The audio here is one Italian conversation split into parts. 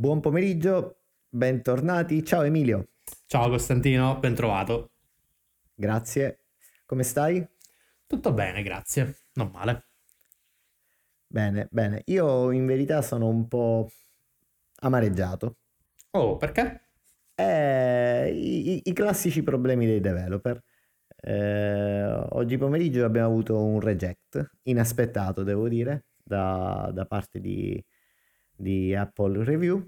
Buon pomeriggio, bentornati. Ciao Emilio. Ciao Costantino, bentrovato. Grazie. Come stai? Tutto bene, grazie. Non male. Bene, bene. Io in verità sono un po' amareggiato. Oh, perché? I classici problemi dei developer. Oggi pomeriggio abbiamo avuto un reject, inaspettato devo dire, da parte di Apple Review.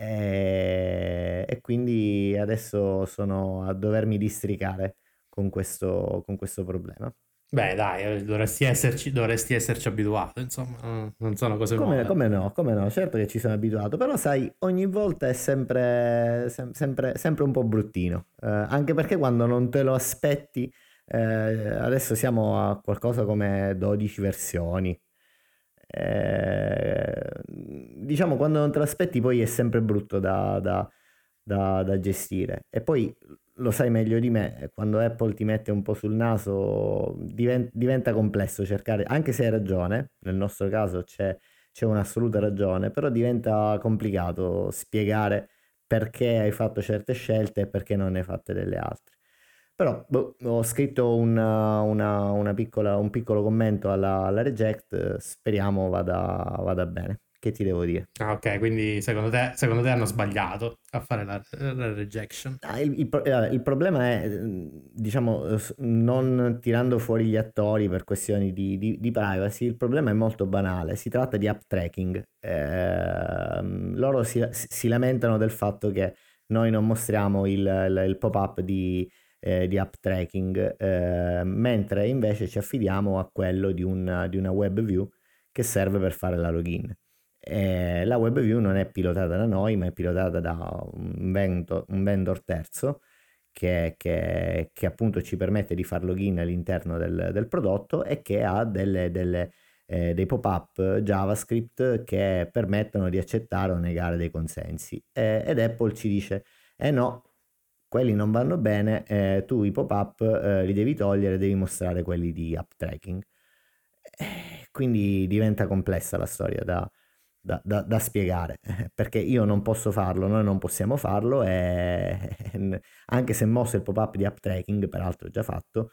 E quindi adesso sono a dovermi districare con questo problema. Beh dai, dovresti esserci abituato, insomma, non sono cose nuove. Come no, certo che ci sono abituato, però sai, ogni volta è sempre un po' bruttino, anche perché quando non te lo aspetti, adesso siamo a qualcosa come 12 versioni. Diciamo, quando non te l'aspetti poi è sempre brutto da gestire, e poi lo sai meglio di me, quando Apple ti mette un po' sul naso diventa complesso cercare, anche se hai ragione, nel nostro caso c'è un'assoluta ragione, però diventa complicato spiegare perché hai fatto certe scelte e perché non ne hai fatte delle altre. Però ho scritto un piccolo commento alla reject, speriamo vada bene. Che ti devo dire? Ah, ok, quindi secondo te hanno sbagliato a fare la rejection? Il problema è, diciamo, non tirando fuori gli attori per questioni di privacy, il problema è molto banale, si tratta di app tracking. Loro si lamentano del fatto che noi non mostriamo il pop-up di app tracking, mentre invece ci affidiamo a quello di una web view che serve per fare la login. La web view non è pilotata da noi, ma è pilotata da un vendor terzo che appunto ci permette di far login all'interno del prodotto, e che ha dei pop-up JavaScript che permettono di accettare o negare dei consensi, ed Apple ci dice no, quelli non vanno bene, tu i pop-up li devi togliere, devi mostrare quelli di app tracking. Quindi diventa complessa la storia da spiegare, perché io non posso farlo, noi non possiamo farlo, e anche se mosso il pop-up di app tracking, peraltro già fatto,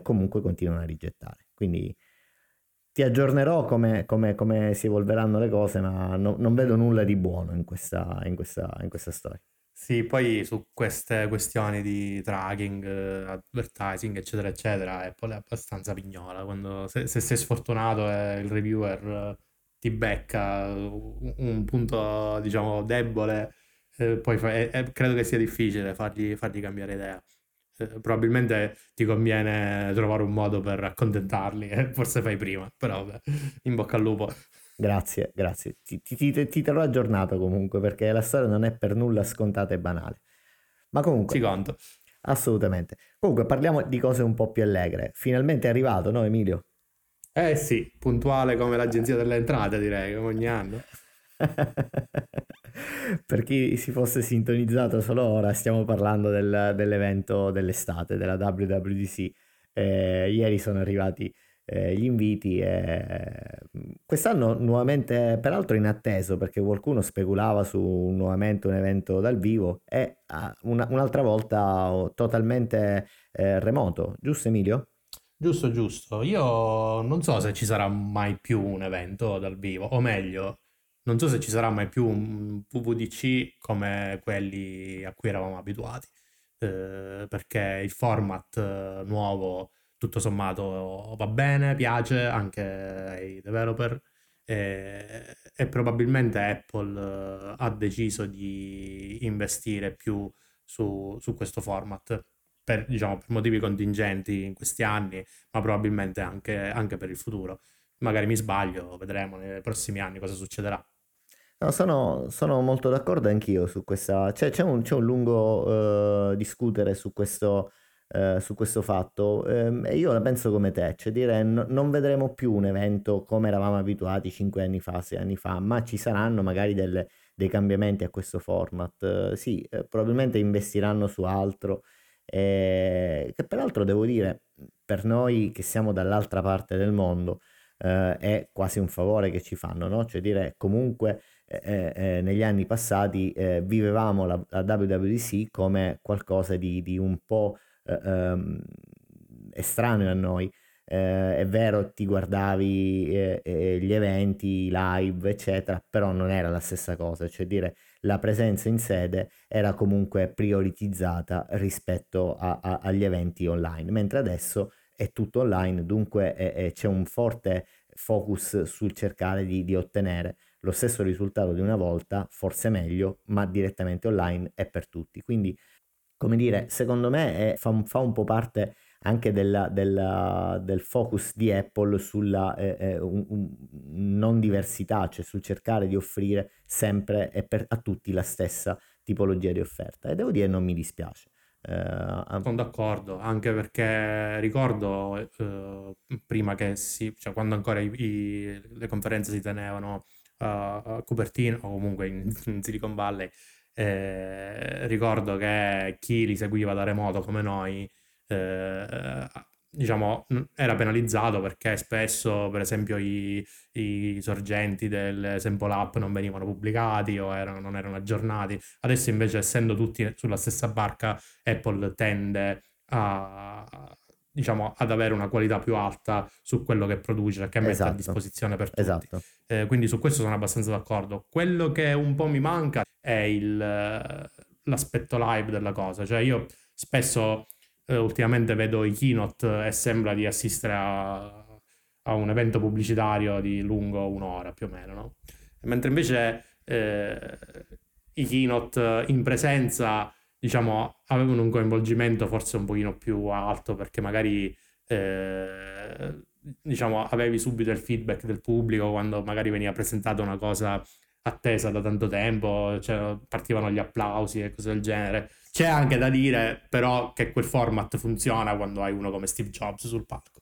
comunque continuano a rigettare. Quindi ti aggiornerò come si evolveranno le cose, ma non vedo nulla di buono in questa storia. Sì, poi su queste questioni di tracking, advertising, eccetera, eccetera, Apple è abbastanza pignola. Quando, se sei sfortunato e il reviewer ti becca un punto, diciamo, debole, poi credo che sia difficile fargli cambiare idea. Probabilmente ti conviene trovare un modo per accontentarli, forse fai prima, però vabbè, in bocca al lupo. Grazie. Ti terrò aggiornato comunque, perché la storia non è per nulla scontata e banale. Ma comunque... Ci conto. Assolutamente. Comunque parliamo di cose un po' più allegre. Finalmente è arrivato, no Emilio? Eh sì, puntuale come l'agenzia delle entrate, direi, come ogni anno. Per chi si fosse sintonizzato solo ora, stiamo parlando dell'evento dell'estate, della WWDC. Ieri sono arrivati gli inviti, quest'anno nuovamente, peraltro inatteso, perché qualcuno speculava su nuovamente un evento dal vivo, e un'altra volta totalmente remoto, giusto Emilio? Giusto, io non so se ci sarà mai più un evento dal vivo, o meglio, non so se ci sarà mai più un WWDC come quelli a cui eravamo abituati, perché il format nuovo tutto sommato va bene, piace anche ai developer, e probabilmente Apple ha deciso di investire più su questo format per motivi contingenti in questi anni, ma probabilmente anche per il futuro. Magari mi sbaglio, vedremo nei prossimi anni cosa succederà. No, sono molto d'accordo anch'io su questa, c'è un lungo discutere su questo fatto, e io la penso come te, cioè dire non vedremo più un evento come eravamo abituati 5 anni fa, 6 anni fa, ma ci saranno magari dei cambiamenti a questo format, probabilmente investiranno su altro, che peraltro devo dire, per noi che siamo dall'altra parte del mondo, è quasi un favore che ci fanno, no? Cioè dire comunque negli anni passati vivevamo la WWDC come qualcosa di un po' estraneo a noi. È vero, ti guardavi gli eventi live eccetera, però non era la stessa cosa, cioè dire la presenza in sede era comunque prioritizzata rispetto agli eventi online, mentre adesso è tutto online, dunque c'è un forte focus sul cercare di ottenere lo stesso risultato di una volta, forse meglio, ma direttamente online e per tutti. Quindi, come dire, secondo me fa un po' parte anche del focus di Apple sulla non diversità, cioè sul cercare di offrire sempre e a tutti la stessa tipologia di offerta, e devo dire non mi dispiace. Sono d'accordo, anche perché ricordo prima che cioè quando ancora le conferenze si tenevano a Cupertino o comunque in Silicon Valley, ricordo che chi li seguiva da remoto come noi diciamo era penalizzato, perché spesso per esempio i sorgenti del Sample App non venivano pubblicati o non erano aggiornati. Adesso invece, essendo tutti sulla stessa barca, Apple tende diciamo ad avere una qualità più alta su quello che produce, perché mette a disposizione per tutti. Esatto. Quindi su questo sono abbastanza d'accordo. Quello che un po' mi manca è l'aspetto live della cosa, cioè io spesso ultimamente vedo i keynote e sembra di assistere a un evento pubblicitario di lungo un'ora più o meno, no? Mentre invece i keynote in presenza, diciamo, avevano un coinvolgimento forse un pochino più alto, perché magari diciamo avevi subito il feedback del pubblico quando magari veniva presentata una cosa attesa da tanto tempo, cioè partivano gli applausi e cose del genere. C'è anche da dire però che quel format funziona quando hai uno come Steve Jobs sul palco,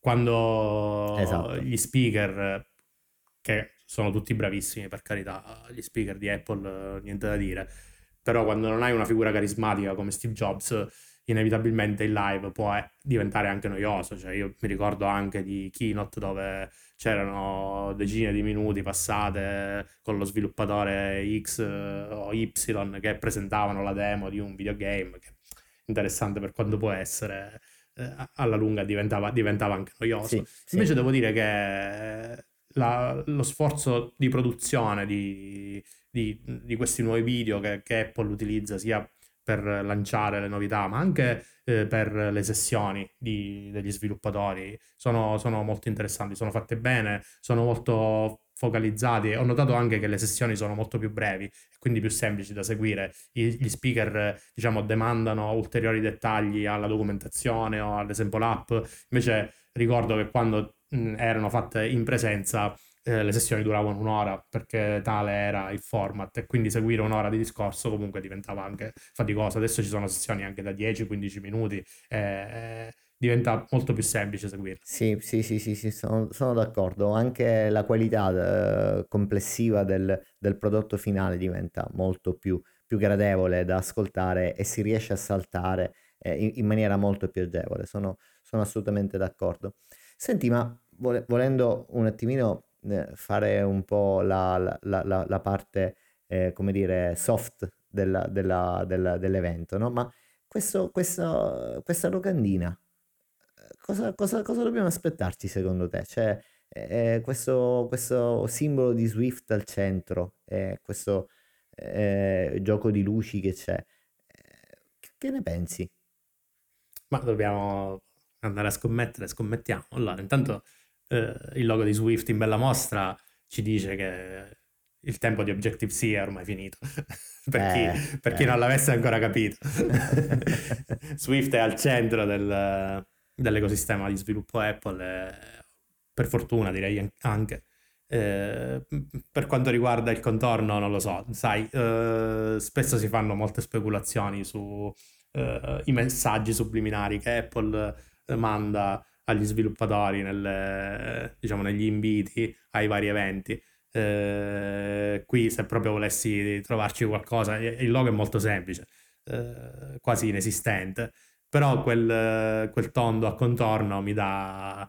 quando esatto. Gli speaker, che sono tutti bravissimi per carità, gli speaker di Apple niente da dire, però quando non hai una figura carismatica come Steve Jobs, inevitabilmente il live può diventare anche noioso. Cioè io mi ricordo anche di keynote dove c'erano decine di minuti passate con lo sviluppatore X o Y che presentavano la demo di un videogame, che interessante per quanto può essere, alla lunga diventava anche noioso. Sì, invece sì. Devo dire che lo sforzo di produzione di questi nuovi video che Apple utilizza sia per lanciare le novità, ma anche per le sessioni degli sviluppatori, sono molto interessanti, sono fatte bene, sono molto focalizzati. Ho notato anche che le sessioni sono molto più brevi e quindi più semplici da seguire. Gli speaker, diciamo, demandano ulteriori dettagli alla documentazione o ad esempio l'app. Invece ricordo che quando erano fatte in presenza, le sessioni duravano un'ora, perché tale era il format, e quindi seguire un'ora di discorso comunque diventava anche faticoso. Adesso ci sono sessioni anche da 10-15 minuti, diventa molto più semplice seguirle. Sì, sono d'accordo. Anche la qualità complessiva del prodotto finale diventa molto più gradevole da ascoltare e si riesce a saltare in maniera molto più agevole. Sono assolutamente d'accordo. Senti, ma volendo un attimino fare un po' la parte come dire soft dell'evento, no? Ma questa locandina cosa dobbiamo aspettarci secondo te? Cioè questo simbolo di Swift al centro, questo gioco di luci che c'è, che ne pensi? Ma dobbiamo andare a scommettiamo. Allora, intanto il logo di Swift in bella mostra ci dice che il tempo di Objective-C è ormai finito per chi non l'avesse ancora capito. Swift è al centro dell'ecosistema di sviluppo Apple, per fortuna direi anche. Per quanto riguarda il contorno non lo so, sai, spesso si fanno molte speculazioni su i messaggi subliminari che Apple manda agli sviluppatori diciamo negli inviti ai vari eventi. Qui, se proprio volessi trovarci qualcosa, il logo è molto semplice, quasi inesistente, però quel tondo a contorno mi dà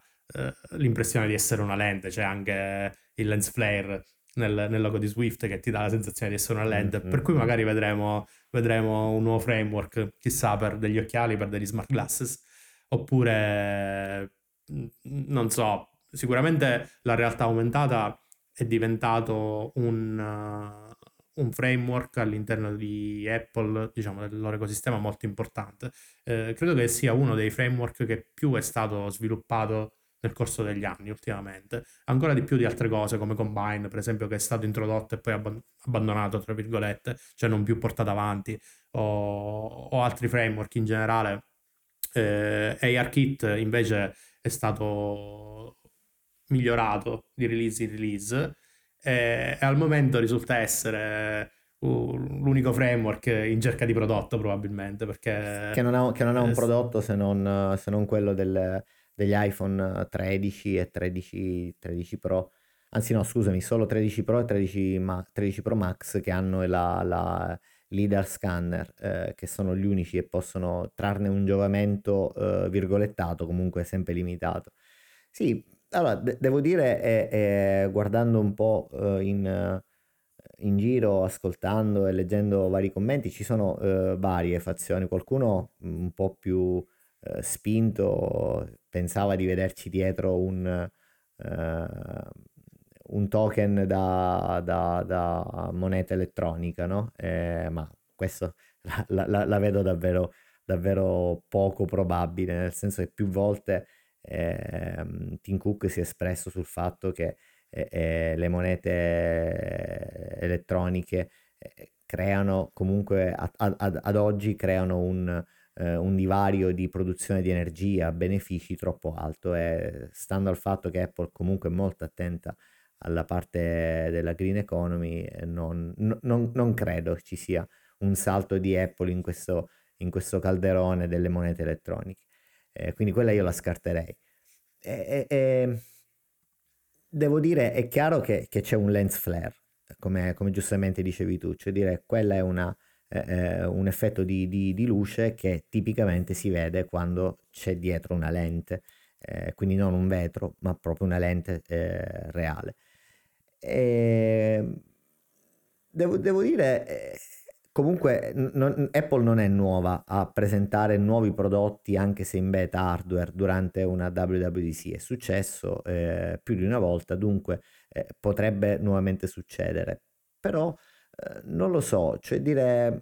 l'impressione di essere una lente. C'è anche il lens flare nel logo di Swift che ti dà la sensazione di essere una lente, per cui magari vedremo un nuovo framework, chissà, per degli occhiali, per degli smart glasses, oppure non so. Sicuramente la realtà aumentata è diventato un framework all'interno di Apple, diciamo, del loro ecosistema molto importante. Credo che sia uno dei framework che più è stato sviluppato nel corso degli anni ultimamente, ancora di più di altre cose come Combine, per esempio, che è stato introdotto e poi abbandonato, tra virgolette, cioè non più portato avanti, o altri framework in generale. ARKit invece è stato migliorato di release in release, e al momento risulta essere l'unico framework in cerca di prodotto, probabilmente, perché che non ha un prodotto se non quello degli iPhone 13 e 13 Pro, anzi no, scusami, solo 13 Pro e 13 Pro Max, che hanno la Lidar scanner, che sono gli unici e possono trarne un giovamento virgolettato, comunque sempre limitato. Sì. Allora, devo dire, guardando un po' in giro, ascoltando e leggendo vari commenti, ci sono varie fazioni. Qualcuno un po' più spinto pensava di vederci dietro un token da moneta elettronica, no? Ma questo la vedo davvero, davvero poco probabile, nel senso che più volte Tim Cook si è espresso sul fatto che le monete elettroniche creano comunque ad oggi creano un divario di produzione di energia, benefici troppo alto, e stando al fatto che Apple comunque è molto attenta alla parte della green economy, non credo ci sia un salto di Apple in questo calderone delle monete elettroniche. Quindi quella io la scarterei. Devo dire, è chiaro che c'è un lens flare, come giustamente dicevi tu, cioè dire quella è un effetto di luce che tipicamente si vede quando c'è dietro una lente, quindi non un vetro ma proprio una lente reale. Devo dire, comunque Apple non è nuova a presentare nuovi prodotti anche se in beta hardware durante una WWDC, è successo più di una volta, dunque potrebbe nuovamente succedere, però non lo so, cioè dire,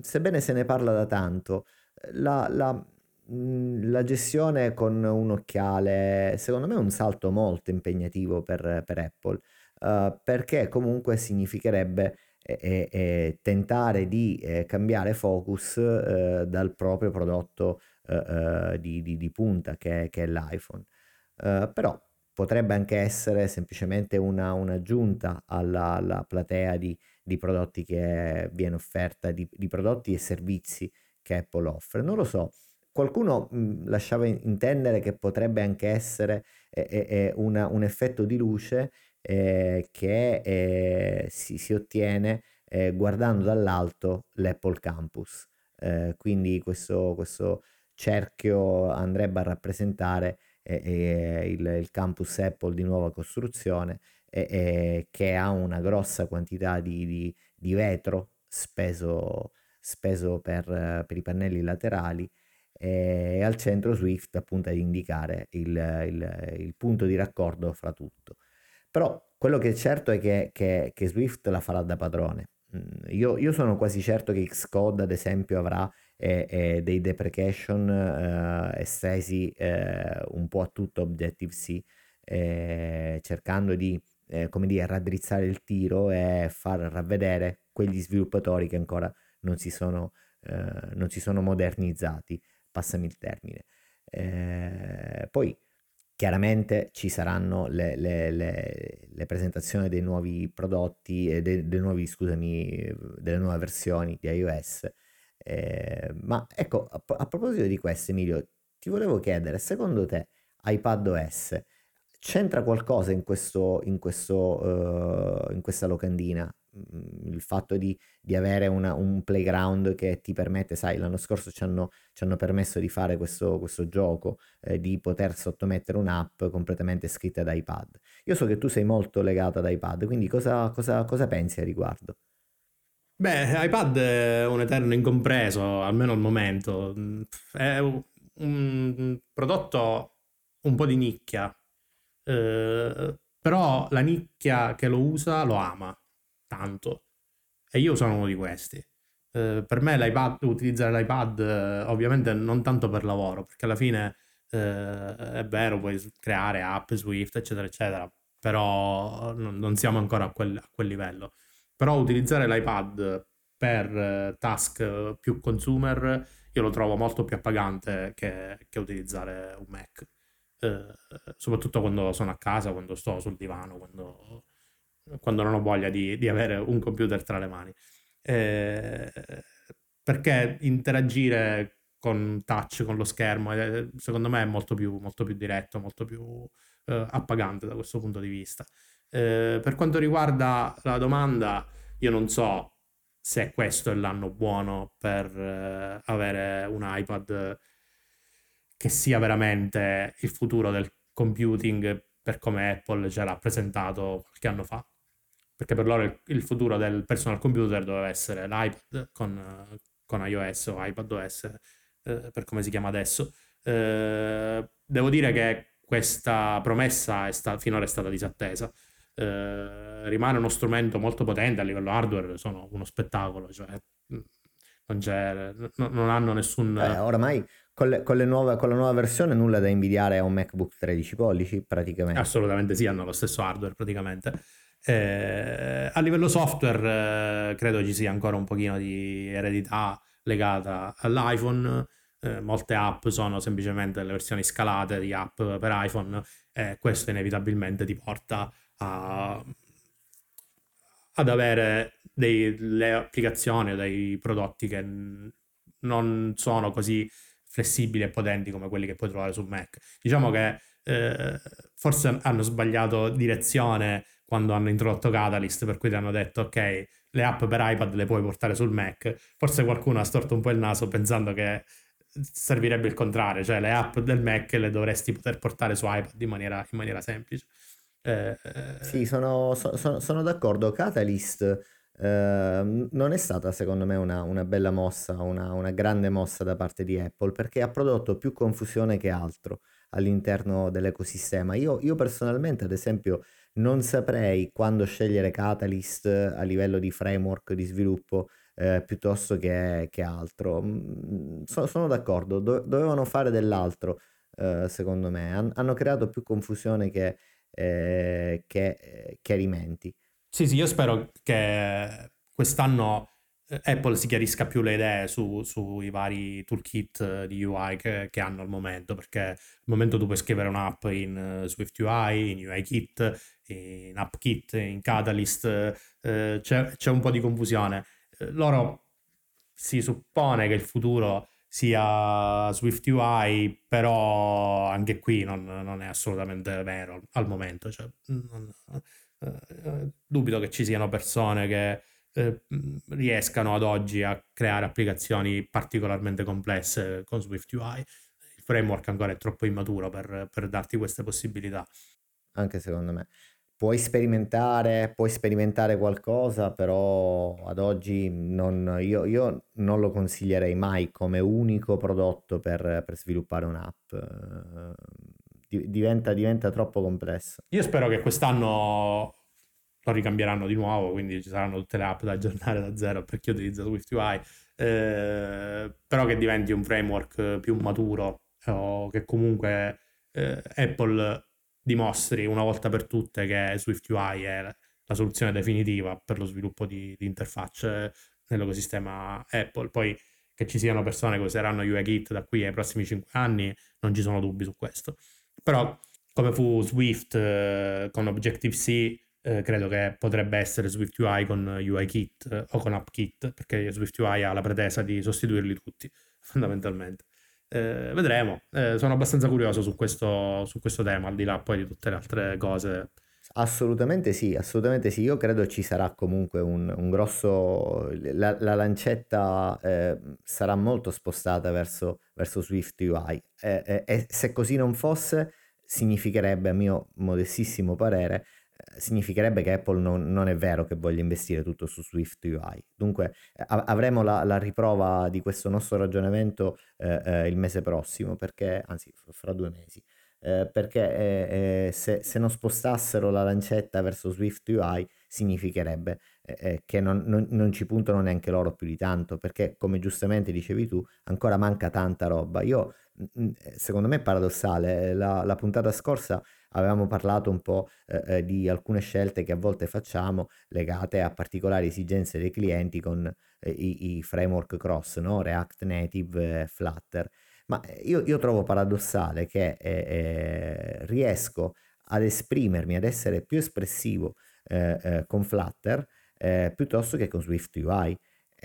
sebbene se ne parla da tanto, la gestione con un occhiale secondo me è un salto molto impegnativo per Apple, perché comunque significherebbe e tentare di cambiare focus dal proprio prodotto di punta che è l'iPhone, però potrebbe anche essere semplicemente un'aggiunta alla platea di prodotti che viene offerta, di prodotti e servizi che Apple offre, non lo so. Qualcuno lasciava intendere che potrebbe anche essere un effetto di luce che si ottiene guardando dall'alto l'Apple Campus, quindi questo cerchio andrebbe a rappresentare il campus Apple di nuova costruzione, che ha una grossa quantità di vetro speso per i pannelli laterali, e al centro Swift appunto ad indicare il punto di raccordo fra tutto. Però quello che è certo è che Swift la farà da padrone. Io sono quasi certo che Xcode ad esempio avrà dei deprecation estesi un po' a tutto Objective-C, cercando di come dire, raddrizzare il tiro e far ravvedere quegli sviluppatori che ancora non si sono modernizzati, passami il termine. Poi chiaramente ci saranno le presentazioni dei nuovi prodotti e delle nuove versioni di iOS, ma ecco, a proposito di questo, Emilio, ti volevo chiedere, secondo te iPadOS c'entra qualcosa in questa locandina? il fatto di avere un playground che ti permette, sai, l'anno scorso ci hanno permesso di fare questo gioco, di poter sottomettere un'app completamente scritta da iPad. Io so che tu sei molto legato ad iPad, quindi cosa pensi a riguardo? Beh, iPad è un eterno incompreso, almeno al momento. È un prodotto un po' di nicchia, però la nicchia che lo usa lo ama tanto, e io sono uno di questi. Per me l'iPad, utilizzare l'iPad ovviamente non tanto per lavoro, perché alla fine è vero, puoi creare app, Swift, eccetera eccetera, però non siamo ancora a quel livello. Però utilizzare l'iPad per task più consumer io lo trovo molto più appagante che utilizzare un Mac, soprattutto quando sono a casa, quando sto sul divano, quando non ho voglia di avere un computer tra le mani, perché interagire con touch, con lo schermo, secondo me è molto più diretto, molto più appagante da questo punto di vista. Per quanto riguarda la domanda, io non so se questo è l'anno buono per avere un iPad che sia veramente il futuro del computing, per come Apple ce l'ha presentato qualche anno fa, perché per loro il futuro del personal computer doveva essere l'iPad con iOS o iPadOS, per come si chiama adesso. Devo dire che questa promessa finora è stata disattesa. Rimane uno strumento molto potente a livello hardware, sono uno spettacolo, cioè non hanno nessun... oramai con la nuova versione nulla da invidiare a un MacBook 13 pollici praticamente. Assolutamente sì, hanno lo stesso hardware praticamente. A livello software credo ci sia ancora un pochino di eredità legata all'iPhone. Molte app sono semplicemente le versioni scalate di app per iPhone, e questo inevitabilmente ti porta ad avere delle applicazioni o dei prodotti che non sono così flessibili e potenti come quelli che puoi trovare su Mac. Diciamo che forse hanno sbagliato direzione quando hanno introdotto Catalyst, per cui ti hanno detto ok, le app per iPad le puoi portare sul Mac. Forse qualcuno ha storto un po' il naso pensando che servirebbe il contrario, cioè le app del Mac le dovresti poter portare su iPad in maniera semplice. Sì, sono d'accordo. Catalyst non è stata secondo me una bella mossa, una grande mossa da parte di Apple, perché ha prodotto più confusione che altro all'interno dell'ecosistema. Io personalmente ad esempio non saprei quando scegliere Catalyst a livello di framework di sviluppo, piuttosto che altro. Sono d'accordo, dovevano fare dell'altro, secondo me. Hanno creato più confusione che chiarimenti. Sì, io spero che quest'anno Apple si chiarisca più le idee sui vari toolkit di UI che hanno al momento, perché al momento tu puoi scrivere un'app in SwiftUI, in UIKit, in AppKit, in Catalyst, c'è un po' di confusione. Loro si suppone che il futuro sia SwiftUI, però anche qui non è assolutamente vero al momento, cioè, dubito che ci siano persone che riescano ad oggi a creare applicazioni particolarmente complesse con SwiftUI. Il framework ancora è troppo immaturo per darti queste possibilità. Anche secondo me puoi sperimentare qualcosa, però ad oggi io non lo consiglierei mai come unico prodotto per sviluppare un'app. Diventa troppo complesso. Io spero che quest'anno lo ricambieranno di nuovo, quindi ci saranno tutte le app da aggiornare da zero per chi utilizza SwiftUI, però che diventi un framework più maturo, o che comunque Apple dimostri una volta per tutte che SwiftUI è la soluzione definitiva per lo sviluppo di interfacce nell'ecosistema Apple. Poi che ci siano persone che useranno UIKit da qui ai prossimi 5 anni, non ci sono dubbi su questo, però come fu Swift con Objective-C, credo che potrebbe essere SwiftUI con UIKit o con AppKit, perché SwiftUI ha la pretesa di sostituirli tutti fondamentalmente. Vedremo, sono abbastanza curioso su questo tema, al di là poi di tutte le altre cose Assolutamente sì, io credo ci sarà comunque un grosso, la lancetta sarà molto spostata verso SwiftUI e se così non fosse significherebbe, a mio modestissimo parere, significherebbe che Apple non è vero che voglia investire tutto su SwiftUI. Dunque avremo la riprova di questo nostro ragionamento il mese prossimo, perché anzi fra 2 mesi. Perché se non spostassero la lancetta verso SwiftUI significherebbe che non ci puntano neanche loro più di tanto, perché come giustamente dicevi tu ancora manca tanta roba. Io secondo me è paradossale, la puntata scorsa avevamo parlato un po' di alcune scelte che a volte facciamo legate a particolari esigenze dei clienti con i framework cross, no? React Native, Flutter. Ma io trovo paradossale che riesco ad esprimermi, ad essere più espressivo con Flutter piuttosto che con SwiftUI.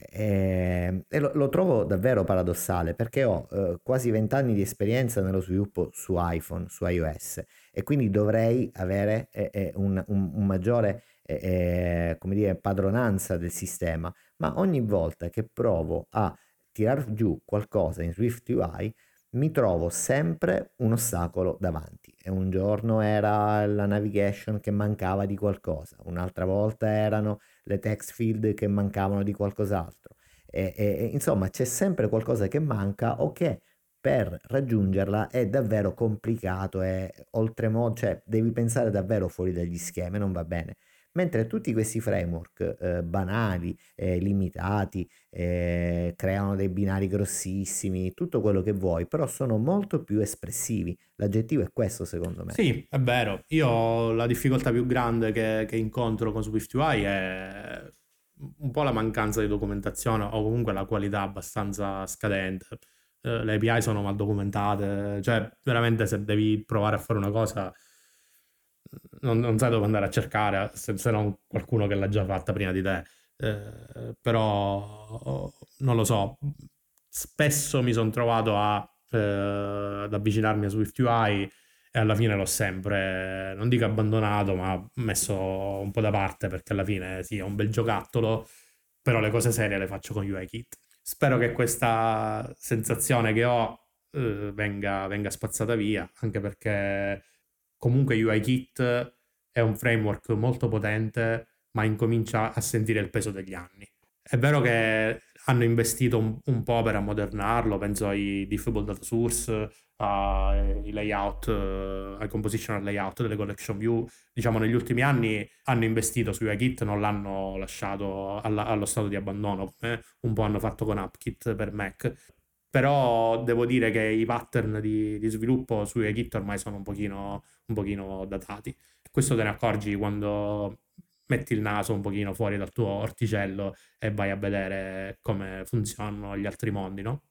E lo trovo davvero paradossale, perché ho quasi 20 anni di esperienza nello sviluppo su iPhone, su iOS, e quindi dovrei avere un maggiore come dire, padronanza del sistema. Ma ogni volta che provo a tirar giù qualcosa in SwiftUI mi trovo sempre un ostacolo davanti, e un giorno era la navigation che mancava di qualcosa, un'altra volta erano le text field che mancavano di qualcos'altro e insomma c'è sempre qualcosa che manca o che per raggiungerla è davvero complicato e oltremodo, cioè devi pensare davvero fuori dagli schemi, non va bene. Mentre tutti questi framework banali, limitati, creano dei binari grossissimi, tutto quello che vuoi, però sono molto più espressivi. L'aggettivo è questo, secondo me. Sì, è vero. Io la difficoltà più grande che incontro con SwiftUI è un po' la mancanza di documentazione, o comunque la qualità abbastanza scadente. Le API sono mal documentate, cioè veramente se devi provare a fare una cosa non sai dove andare a cercare, se non qualcuno che l'ha già fatta prima di te, però non lo so, spesso mi sono trovato ad avvicinarmi a SwiftUI e alla fine l'ho sempre, non dico abbandonato, ma messo un po' da parte, perché alla fine sì, è un bel giocattolo, però le cose serie le faccio con UIKit. Spero che questa sensazione che ho venga spazzata via, anche perché comunque UIKit è un framework molto potente, ma incomincia a sentire il peso degli anni. È vero che hanno investito un po' per ammodernarlo, penso ai Diffable Data Source, ai layout, ai Compositional Layout delle Collection View. Diciamo negli ultimi anni hanno investito su UIKit, non l'hanno lasciato allo stato di abbandono, come un po' hanno fatto con AppKit per Mac. Però devo dire che i pattern di sviluppo su UIKit ormai sono un pochino datati. Questo te ne accorgi quando metti il naso un pochino fuori dal tuo orticello e vai a vedere come funzionano gli altri mondi, no?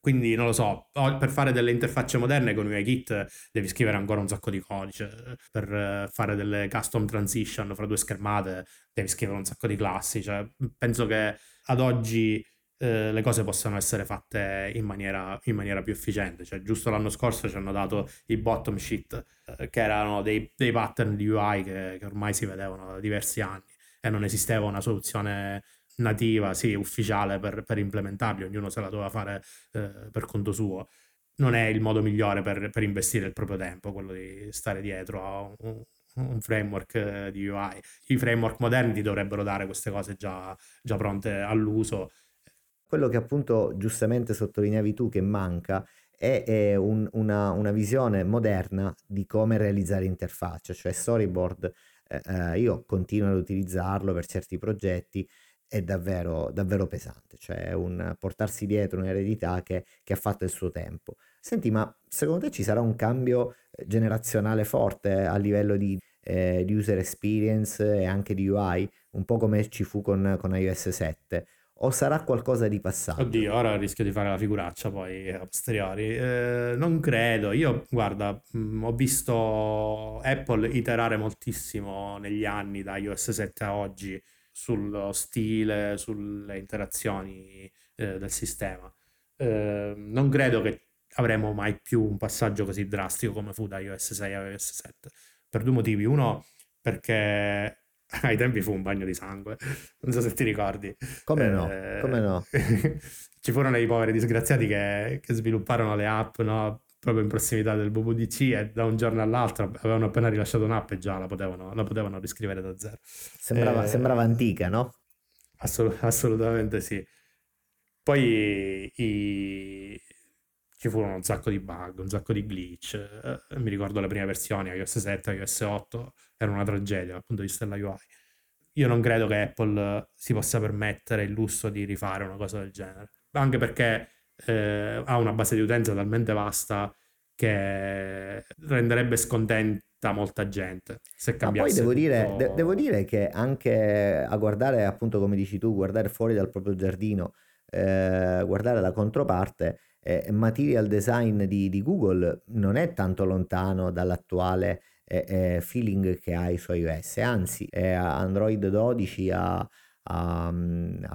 Quindi non lo so, per fare delle interfacce moderne con UIKit devi scrivere ancora un sacco di codice, per fare delle custom transition fra 2 schermate devi scrivere un sacco di classi, cioè penso che ad oggi le cose possano essere fatte in maniera più efficiente. Cioè giusto l'anno scorso ci hanno dato i bottom sheet, che erano dei pattern di UI che ormai si vedevano da diversi anni e non esisteva una soluzione nativa, sì, ufficiale per implementarli, ognuno se la doveva fare per conto suo. Non è il modo migliore per investire il proprio tempo, quello di stare dietro a un framework di UI. I framework moderni ti dovrebbero dare queste cose già pronte all'uso. Quello che appunto giustamente sottolineavi tu che manca è una visione moderna di come realizzare interfacce, cioè storyboard. Io continuo ad utilizzarlo per certi progetti, è davvero, davvero pesante, cioè un portarsi dietro un'eredità che ha fatto il suo tempo. Senti, ma secondo te ci sarà un cambio generazionale forte a livello di user experience e anche di UI, un po' come ci fu con iOS 7? O sarà qualcosa di passato? Oddio, ora rischio di fare la figuraccia poi a posteriori. Non credo. Io, guarda, ho visto Apple iterare moltissimo negli anni, da iOS 7 a oggi, sullo stile, sulle interazioni del sistema. Non credo che avremo mai più un passaggio così drastico come fu da iOS 6 a iOS 7, per 2 motivi. Uno, perché ai tempi fu un bagno di sangue, non so se ti ricordi. Come no? Come no? Ci furono i poveri disgraziati che svilupparono le app, no? Proprio in prossimità del WWDC, e da un giorno all'altro avevano appena rilasciato un'app e già la potevano riscrivere da zero. Sembrava antica, no? Assolutamente sì. Poi ci furono un sacco di bug, un sacco di glitch. Mi ricordo le prime versioni, iOS 7, iOS 8, era una tragedia dal punto di vista della UI. Io non credo che Apple si possa permettere il lusso di rifare una cosa del genere, anche perché ha una base di utenza talmente vasta che renderebbe scontenta molta gente se cambiasse. Ma poi devo dire che anche a guardare, appunto come dici tu, guardare fuori dal proprio giardino, guardare la controparte, Material Design di Google non è tanto lontano dall'attuale feeling che ha su iOS, anzi Android 12 ha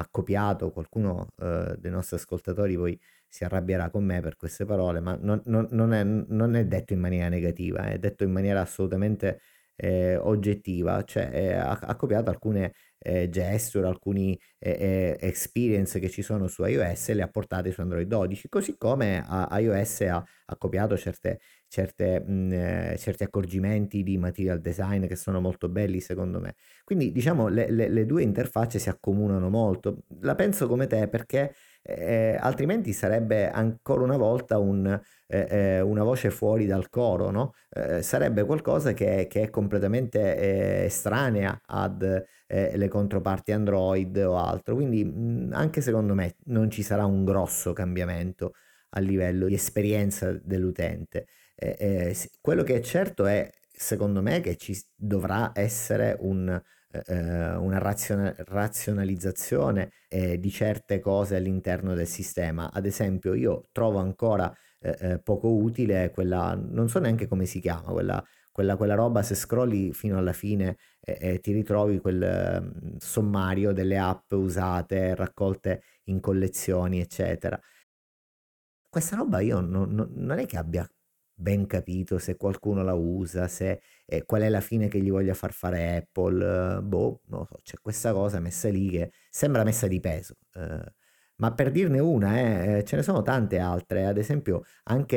copiato, qualcuno dei nostri ascoltatori poi si arrabbierà con me per queste parole, ma non è detto in maniera negativa, è detto in maniera assolutamente oggettiva, cioè ha copiato alcune gesture, alcuni experience che ci sono su iOS e le ha portate su Android 12, così come iOS ha copiato certi accorgimenti di Material Design che sono molto belli secondo me. Quindi diciamo le due interfacce si accomunano molto, la penso come te, perché altrimenti sarebbe ancora una volta una voce fuori dal coro, no? Sarebbe qualcosa che è completamente estranea ad le controparti Android o altro, quindi anche secondo me non ci sarà un grosso cambiamento a livello di esperienza dell'utente. Quello che è certo è, secondo me, che ci dovrà essere una razionalizzazione di certe cose all'interno del sistema. Ad esempio, io trovo ancora poco utile quella, non so neanche come si chiama, quella roba, se scrolli fino alla fine ti ritrovi quel sommario delle app usate, raccolte in collezioni, eccetera. Questa roba io non è che abbia ben capito se qualcuno la usa, se qual è la fine che gli voglia far fare Apple, non lo so, c'è questa cosa messa lì che sembra messa di peso, ma per dirne una, ce ne sono tante altre. Ad esempio anche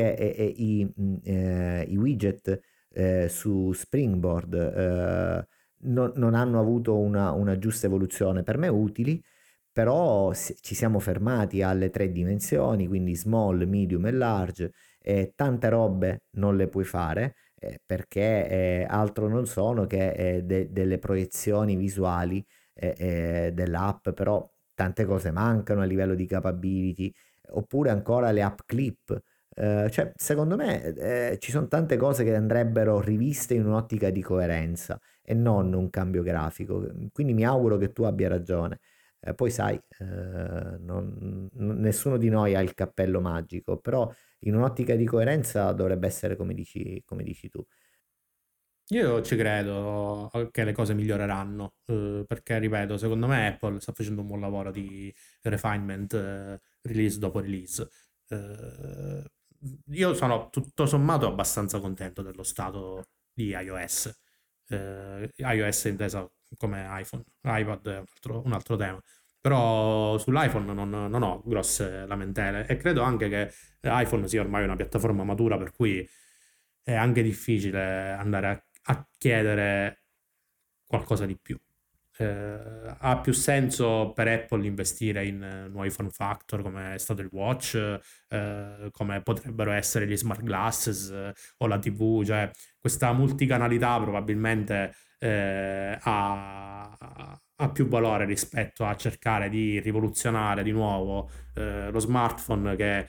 i widget su Springboard non hanno avuto una giusta evoluzione, per me utili, però ci siamo fermati alle 3 dimensioni, quindi small, medium e large. Tante robe non le puoi fare perché altro non sono che delle proiezioni visuali dell'app, però tante cose mancano a livello di capability, oppure ancora le app clip, cioè secondo me ci sono tante cose che andrebbero riviste in un'ottica di coerenza e non un cambio grafico, quindi mi auguro che tu abbia ragione. Poi sai, nessuno di noi ha il cappello magico, però in un'ottica di coerenza dovrebbe essere come dici tu. Io ci credo che le cose miglioreranno, perché ripeto, secondo me Apple sta facendo un buon lavoro di refinement, release dopo release. Io sono tutto sommato abbastanza contento dello stato di iOS, iOS intesa come iPhone, iPad è un altro tema, però sull'iPhone non ho grosse lamentele e credo anche che iPhone sia ormai una piattaforma matura, per cui è anche difficile andare a chiedere qualcosa di più. Ha più senso per Apple investire in nuovi form factor come è stato il watch, come potrebbero essere gli smart glasses o la TV, cioè questa multicanalità probabilmente ha più valore rispetto a cercare di rivoluzionare di nuovo lo smartphone che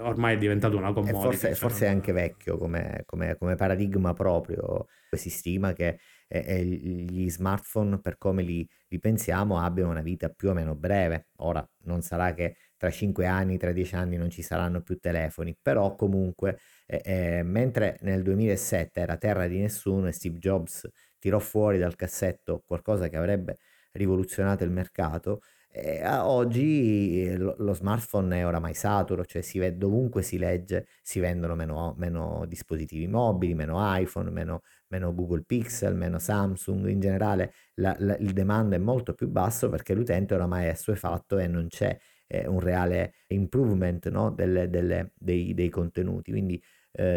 ormai è diventato una commodity. Forse è anche vecchio come paradigma proprio. Si stima che gli smartphone, per come li pensiamo, abbiano una vita più o meno breve. Ora non sarà che tra 5 anni, tra 10 anni non ci saranno più telefoni, però comunque mentre nel 2007 era terra di nessuno e Steve Jobs tirò fuori dal cassetto qualcosa che avrebbe rivoluzionato il mercato, A oggi lo smartphone è oramai saturo, cioè si vede dovunque, si legge, si vendono meno dispositivi mobili, meno iPhone, meno Google Pixel, meno Samsung. In generale il demand è molto più basso perché l'utente oramai è assuefatto e non c'è un reale improvement, no, dei contenuti. Quindi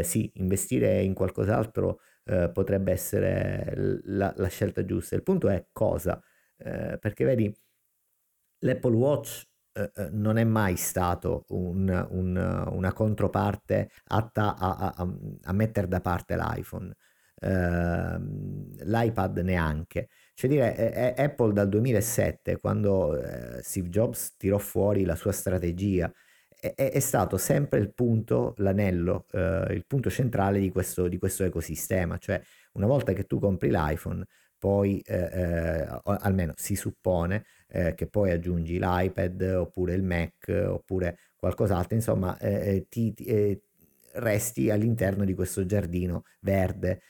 sì, investire in qualcos'altro potrebbe essere la scelta giusta. Il punto è cosa, perché vedi, l'Apple Watch non è mai stato una controparte atta a mettere da parte l'iPhone, l'iPad neanche. Cioè dire, Apple dal 2007, quando Steve Jobs tirò fuori la sua strategia, è stato sempre il punto, l'anello, il punto centrale di questo ecosistema. Cioè una volta che tu compri l'iPhone, poi almeno si suppone che poi aggiungi l'iPad oppure il Mac oppure qualcos'altro, insomma ti resti all'interno di questo giardino verde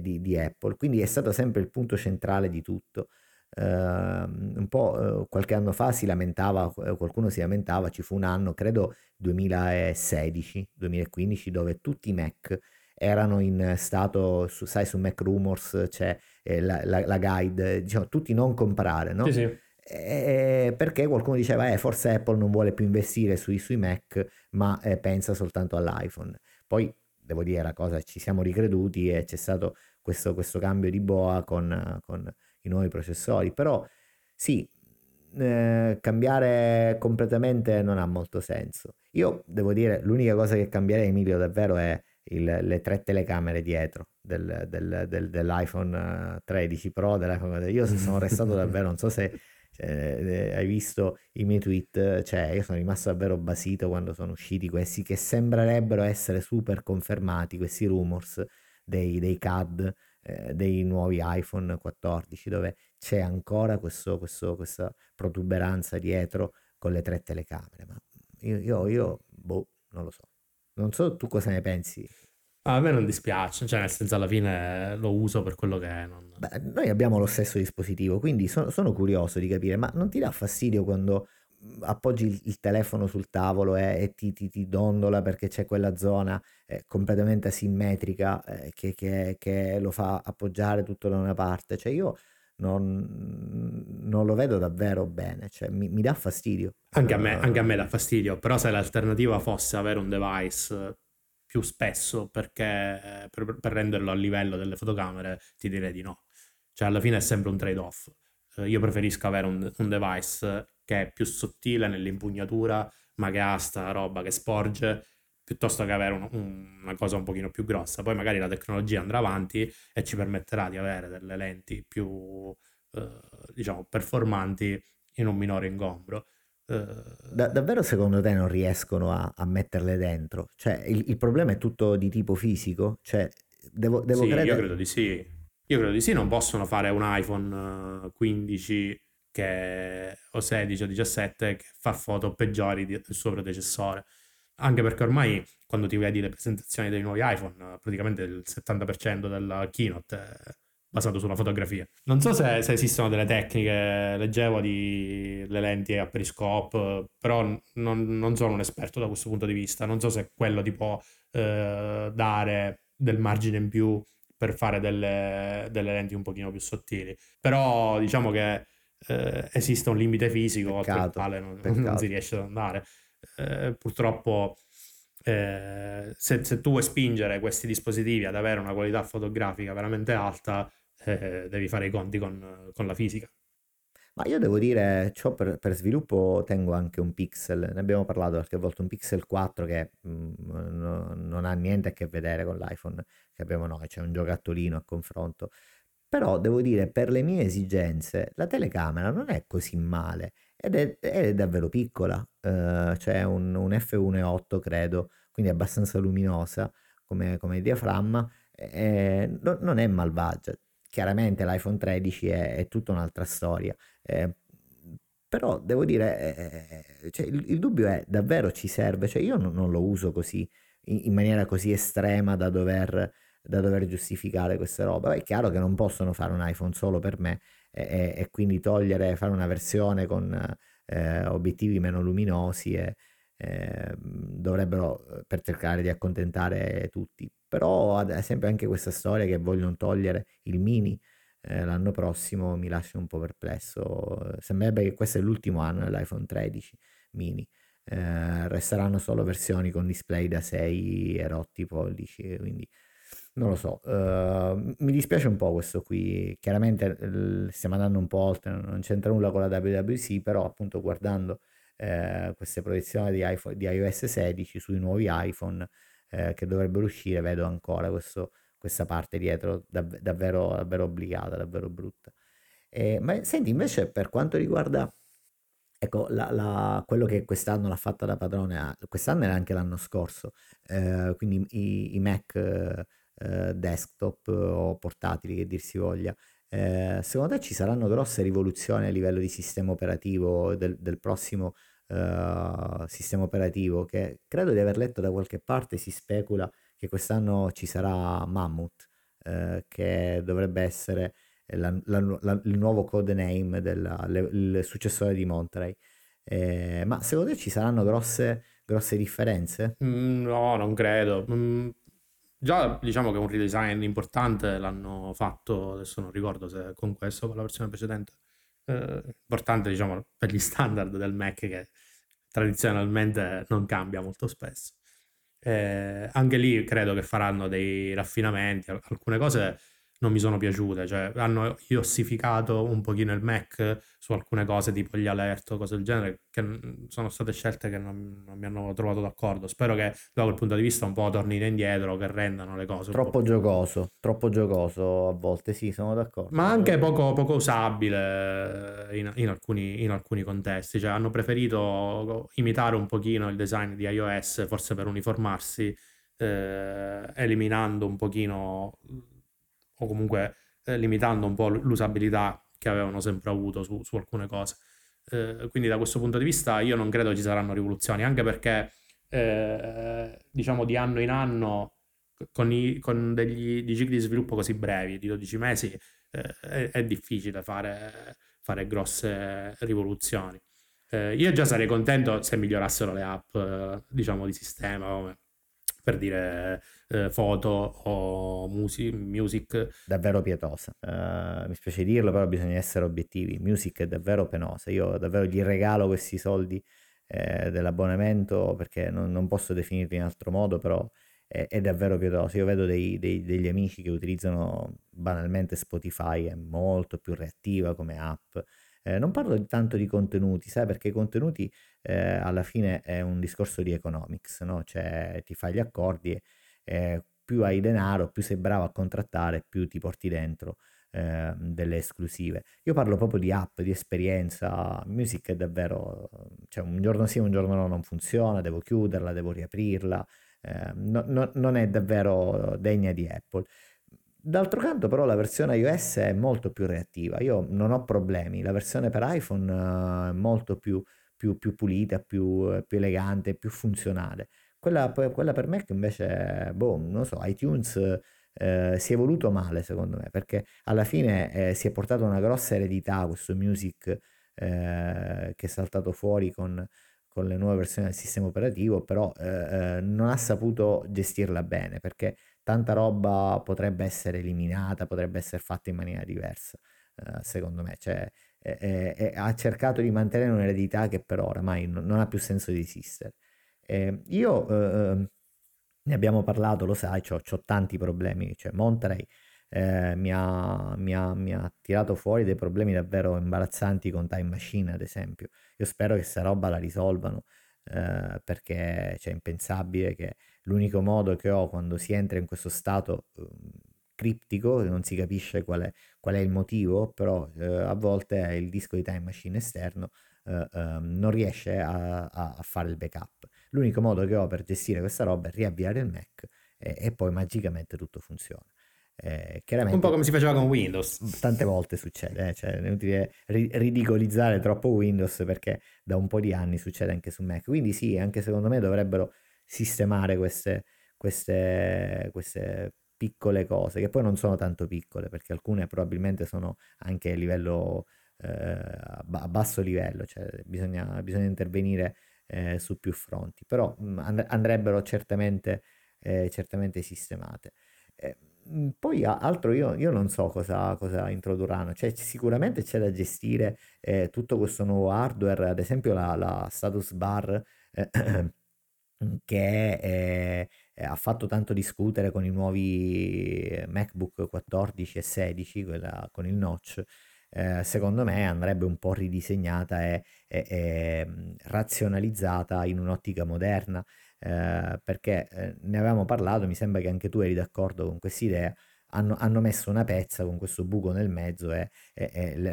di Apple. Quindi è stato sempre il punto centrale di tutto. Un po' qualche anno fa qualcuno si lamentava, ci fu un anno, credo 2016-2015, dove tutti i Mac erano in stato, su Mac Rumors c'è la guide, diciamo, tutti non comprare, no? Sì, sì. Perché qualcuno diceva forse Apple non vuole più investire sui Mac, ma pensa soltanto all'iPhone. Poi devo dire la cosa, ci siamo ricreduti e c'è stato questo cambio di boa con i nuovi processori, però sì, cambiare completamente non ha molto senso. Io devo dire, l'unica cosa che cambierei, Emilio, davvero è le tre telecamere dietro dell'iPhone 13 Pro, dell'iPhone. Io sono restato davvero, non so se hai visto i miei tweet, cioè io sono rimasto davvero basito quando sono usciti questi che sembrerebbero essere super confermati, questi rumors dei CAD dei nuovi iPhone 14, dove c'è ancora questa protuberanza dietro con le tre telecamere. Ma io boh, non lo so. Non so tu cosa ne pensi. A me non dispiace, cioè nel senso alla fine lo uso per quello che è. Beh, noi abbiamo lo stesso dispositivo, quindi sono curioso di capire, ma non ti dà fastidio quando appoggi il telefono sul tavolo e ti dondola perché c'è quella zona completamente asimmetrica che lo fa appoggiare tutto da una parte? Cioè io non lo vedo davvero bene, cioè mi dà fastidio. Anche a me dà fastidio, però se l'alternativa fosse avere un device più spesso perché per renderlo a livello delle fotocamere, ti direi di no. Cioè alla fine è sempre un trade-off. Io preferisco avere un device che è più sottile nell'impugnatura ma che ha sta roba che sporge, piuttosto che avere una cosa un pochino più grossa. Poi magari la tecnologia andrà avanti e ci permetterà di avere delle lenti più diciamo performanti in un minore ingombro. Davvero secondo te non riescono a metterle dentro? Cioè il problema è tutto di tipo fisico? Cioè devo sì, credere... Io credo di sì, non possono fare un iPhone 15 che, o 16 o 17 che fa foto peggiori del suo predecessore. Anche perché ormai quando ti vedi le presentazioni dei nuovi iPhone, praticamente il 70% della keynote è basato sulla fotografia. Non so se esistono delle tecniche, leggevo di le lenti a periscope, però non sono un esperto da questo punto di vista. Non so se quello ti può dare del margine in più per fare delle lenti un pochino più sottili. Però diciamo che esiste un limite fisico oltre il quale non si riesce ad andare. Purtroppo se tu vuoi spingere questi dispositivi ad avere una qualità fotografica veramente alta, devi fare i conti con la fisica. Ma io devo dire, ciò per sviluppo tengo anche un Pixel, ne abbiamo parlato qualche volta, un Pixel 4 che non ha niente a che vedere con l'iPhone che abbiamo noi, c'è un giocattolino a confronto. Però devo dire, per le mie esigenze la telecamera non è così male ed è davvero piccola, c'è un f1.8 credo, quindi abbastanza luminosa come diaframma, non è malvagia. Chiaramente l'iPhone 13 è tutta un'altra storia, però devo dire, cioè, il dubbio è davvero ci serve, cioè io non lo uso così in maniera così estrema da dover giustificare queste robe. È chiaro che non possono fare un iPhone solo per me e quindi fare una versione con obiettivi meno luminosi e dovrebbero, per cercare di accontentare tutti. Però ad esempio anche questa storia che vogliono togliere il mini l'anno prossimo mi lascia un po' perplesso. Sembrerebbe che questo è l'ultimo anno dell'iPhone 13 mini. Resteranno solo versioni con display da 6 e rotti pollici, quindi non lo so, mi dispiace un po' questo qui. Chiaramente stiamo andando un po' oltre, non c'entra nulla con la WWDC, però appunto guardando queste proiezioni di iOS 16 sui nuovi iPhone che dovrebbero uscire, vedo ancora questa parte dietro davvero obbligata, davvero brutta. Ma senti, invece, per quanto riguarda, ecco, quello che quest'anno l'ha fatta da padrone, quest'anno e anche l'anno scorso, quindi i Mac desktop o portatili, che dir si voglia, secondo te ci saranno grosse rivoluzioni a livello di sistema operativo, del prossimo sistema operativo, che credo di aver letto da qualche parte, si specula che quest'anno ci sarà Mammoth, che dovrebbe essere il nuovo codename, il successore di Monterey. Ma secondo te ci saranno grosse differenze? No, non credo. Già diciamo che un redesign importante l'hanno fatto, adesso non ricordo se con questo o con la versione precedente, importante diciamo per gli standard del Mac, che tradizionalmente non cambia molto spesso. Anche lì credo che faranno dei raffinamenti. Alcune cose non mi sono piaciute, cioè hanno ossificato un pochino il Mac su alcune cose, tipo gli alert o cose del genere, che sono state scelte che non mi hanno trovato d'accordo. Spero che da quel punto di vista un po' tornino indietro, che rendano le cose troppo giocoso a volte. Sì, sono d'accordo, ma anche poco usabile in alcuni contesti, cioè hanno preferito imitare un pochino il design di iOS, forse per uniformarsi, eliminando un pochino o comunque limitando un po' l'usabilità che avevano sempre avuto su alcune cose. Quindi da questo punto di vista io non credo ci saranno rivoluzioni, anche perché diciamo di anno in anno con dei cicli di sviluppo così brevi, di 12 mesi, è difficile fare grosse rivoluzioni. Io già sarei contento se migliorassero le app, diciamo di sistema, come per dire foto o music. Davvero pietosa, mi spiace dirlo, però bisogna essere obiettivi. Music è davvero penosa, io davvero gli regalo questi soldi dell'abbonamento, perché non posso definirli in altro modo, però è davvero pietosa. Io vedo degli amici che utilizzano banalmente Spotify, è molto più reattiva come app. Non parlo tanto di contenuti, sai, perché i contenuti alla fine è un discorso di economics, no? Cioè ti fai gli accordi e più hai denaro, più sei bravo a contrattare, più ti porti dentro delle esclusive. Io parlo proprio di app, di esperienza. Music è davvero, cioè un giorno sì, un giorno no, non funziona, devo chiuderla, devo riaprirla, non è davvero degna di Apple. D'altro canto però la versione iOS è molto più reattiva, io non ho problemi, la versione per iPhone è molto più pulita, più elegante, più funzionale. Quella per Mac invece, boh, non so, iTunes si è evoluto male secondo me, perché alla fine si è portato una grossa eredità, questo music che è saltato fuori con le nuove versioni del sistema operativo, però non ha saputo gestirla bene, perché tanta roba potrebbe essere eliminata, potrebbe essere fatta in maniera diversa, secondo me. Cioè, ha cercato di mantenere un'eredità che per oramai non ha più senso di esistere. Io ne abbiamo parlato, lo sai, c'ho tanti problemi. Cioè, Monterey mi ha tirato fuori dei problemi davvero imbarazzanti con Time Machine, ad esempio. Io spero che sta roba la risolvano, perché cioè, è impensabile che l'unico modo che ho quando si entra in questo stato criptico, non si capisce qual è il motivo, però a volte il disco di Time Machine esterno non riesce a fare il backup. L'unico modo che ho per gestire questa roba è riavviare il Mac e poi magicamente tutto funziona. Chiaramente, un po' come si faceva con Windows, tante volte succede, cioè è inutile ridicolizzare troppo Windows, perché da un po' di anni succede anche su Mac. Quindi sì, anche secondo me dovrebbero sistemare queste piccole cose, che poi non sono tanto piccole, perché alcune probabilmente sono anche a livello a basso livello, cioè bisogna intervenire su più fronti, però andrebbero certamente sistemate. Poi altro io non so cosa introdurranno, cioè sicuramente c'è da gestire tutto questo nuovo hardware, ad esempio la status bar che ha fatto tanto discutere con i nuovi MacBook 14 e 16, quella con il notch. Secondo me andrebbe un po' ridisegnata e razionalizzata in un'ottica moderna, perché ne avevamo parlato, mi sembra che anche tu eri d'accordo con quest'idea. Hanno messo una pezza con questo buco nel mezzo e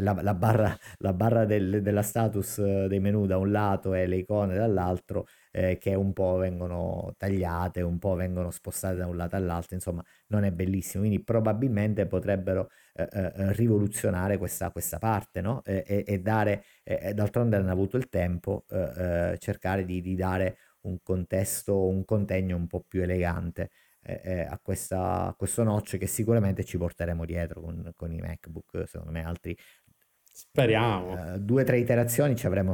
la barra della status dei menu da un lato e le icone dall'altro, che un po' vengono tagliate, un po' vengono spostate da un lato all'altro, insomma non è bellissimo, quindi probabilmente potrebbero rivoluzionare questa parte, no? E dare, d'altronde hanno avuto il tempo, cercare di dare un contesto, un contegno un po' più elegante a questo notch che sicuramente ci porteremo dietro con i MacBook. Secondo me altri, speriamo, 2-3 iterazioni ci avremo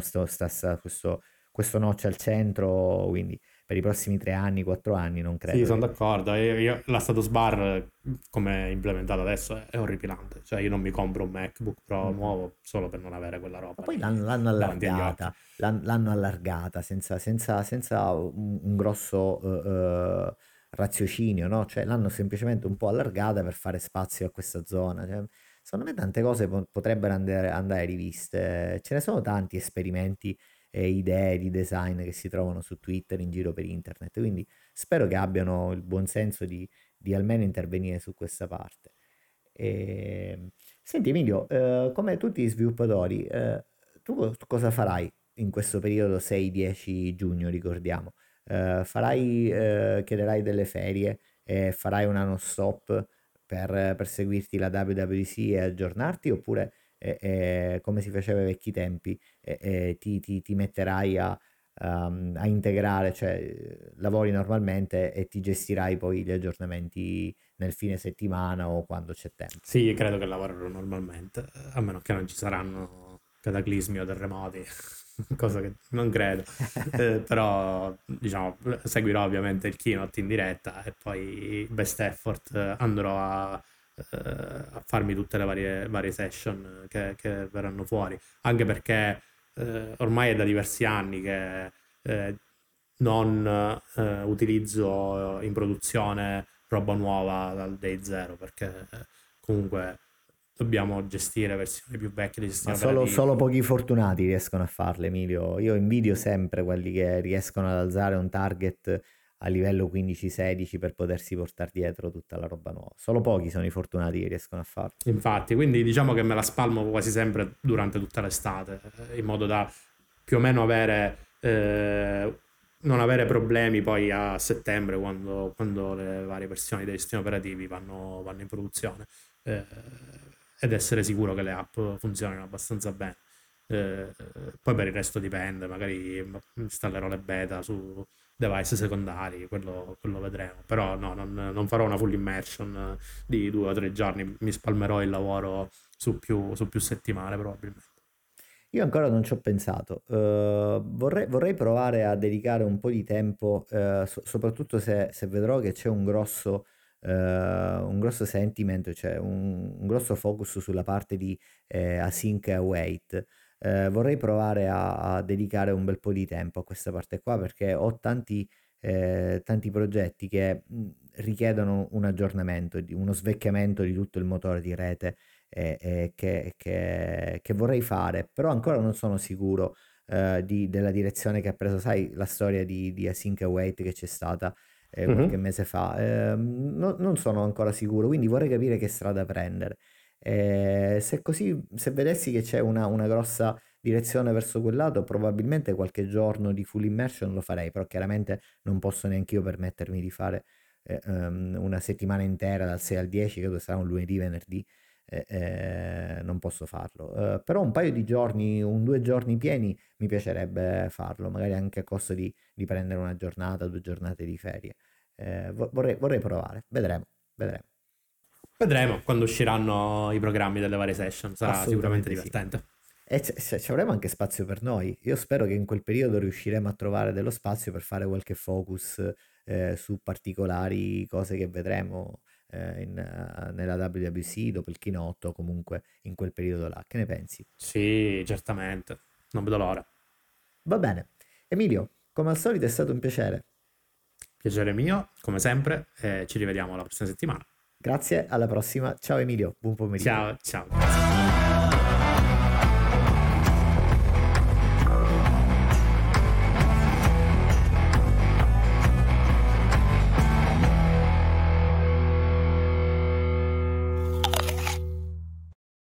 questo notch al centro, quindi per i prossimi 3 anni, 4 anni non credo. Sì, sono d'accordo, io la status bar come è implementata adesso è orripilante, cioè io non mi compro un MacBook Pro nuovo solo per non avere quella roba. Ma poi l'hanno allargata senza un grosso raziocinio, no? Cioè l'hanno semplicemente un po' allargata per fare spazio a questa zona, cioè, secondo me tante cose potrebbero andare riviste, ce ne sono tanti esperimenti e idee di design che si trovano su Twitter, in giro per internet, quindi spero che abbiano il buon senso di almeno intervenire su questa parte. Senti Emilio, come tutti gli sviluppatori, tu cosa farai in questo periodo 6-10 giugno, ricordiamo? Chiederai delle ferie, farai una non stop per seguirti la WWDC e aggiornarti, oppure come si faceva ai vecchi tempi ti metterai a integrare, cioè lavori normalmente e ti gestirai poi gli aggiornamenti nel fine settimana o quando c'è tempo? Sì, credo che lavorerò normalmente, a meno che non ci saranno cataclismi o terremoti, cosa che non credo, però diciamo seguirò ovviamente il keynote in diretta e poi best effort andrò a farmi tutte le varie session che verranno fuori, anche perché ormai è da diversi anni che non utilizzo in produzione roba nuova dal day zero, perché comunque dobbiamo gestire versioni più vecchie di sistema operativo. Solo pochi fortunati riescono a farle, Emilio. Io invidio sempre quelli che riescono ad alzare un target a livello 15-16 per potersi portare dietro tutta la roba nuova. Solo pochi sono i fortunati che riescono a farlo. Infatti, quindi diciamo che me la spalmo quasi sempre durante tutta l'estate, in modo da più o meno avere non avere problemi poi a settembre, quando le varie versioni dei sistemi operativi vanno in produzione. Ed essere sicuro che le app funzionino abbastanza bene. Poi per il resto dipende, magari installerò le beta su device secondari, quello vedremo, però no, non farò una full immersion di 2 o 3 giorni, mi spalmerò il lavoro su più settimane probabilmente. Io ancora non ci ho pensato, vorrei provare a dedicare un po' di tempo, soprattutto se vedrò che c'è un grosso sentimento, cioè un grosso focus sulla parte di async e await. Vorrei provare a dedicare un bel po' di tempo a questa parte qua, perché ho tanti progetti che richiedono un aggiornamento, uno svecchiamento di tutto il motore di rete che vorrei fare, però ancora non sono sicuro della direzione che ha preso, sai, la storia di async e await che c'è stata qualche mese fa, non sono ancora sicuro, quindi vorrei capire che strada prendere. Se vedessi che c'è una grossa direzione verso quel lato, probabilmente qualche giorno di full immersion lo farei, però chiaramente non posso neanche io permettermi di fare una settimana intera dal 6 al 10, credo sarà un lunedì, venerdì, non posso farlo, però un paio di giorni, 1-2 giorni pieni mi piacerebbe farlo, magari anche a costo di prendere una giornata, 2 giornate di ferie. Vorrei provare, vedremo quando usciranno i programmi delle varie session, sarà sicuramente divertente. Sì. E ci avremo anche spazio per noi. Io spero che in quel periodo riusciremo a trovare dello spazio per fare qualche focus su particolari cose che vedremo nella WWDC dopo il keynote o comunque in quel periodo là. Che ne pensi? Sì, certamente, non vedo l'ora. Va bene, Emilio, come al solito è stato un piacere. Piacere mio, come sempre, ci rivediamo la prossima settimana. Grazie, alla prossima. Ciao Emilio, buon pomeriggio. Ciao, ciao.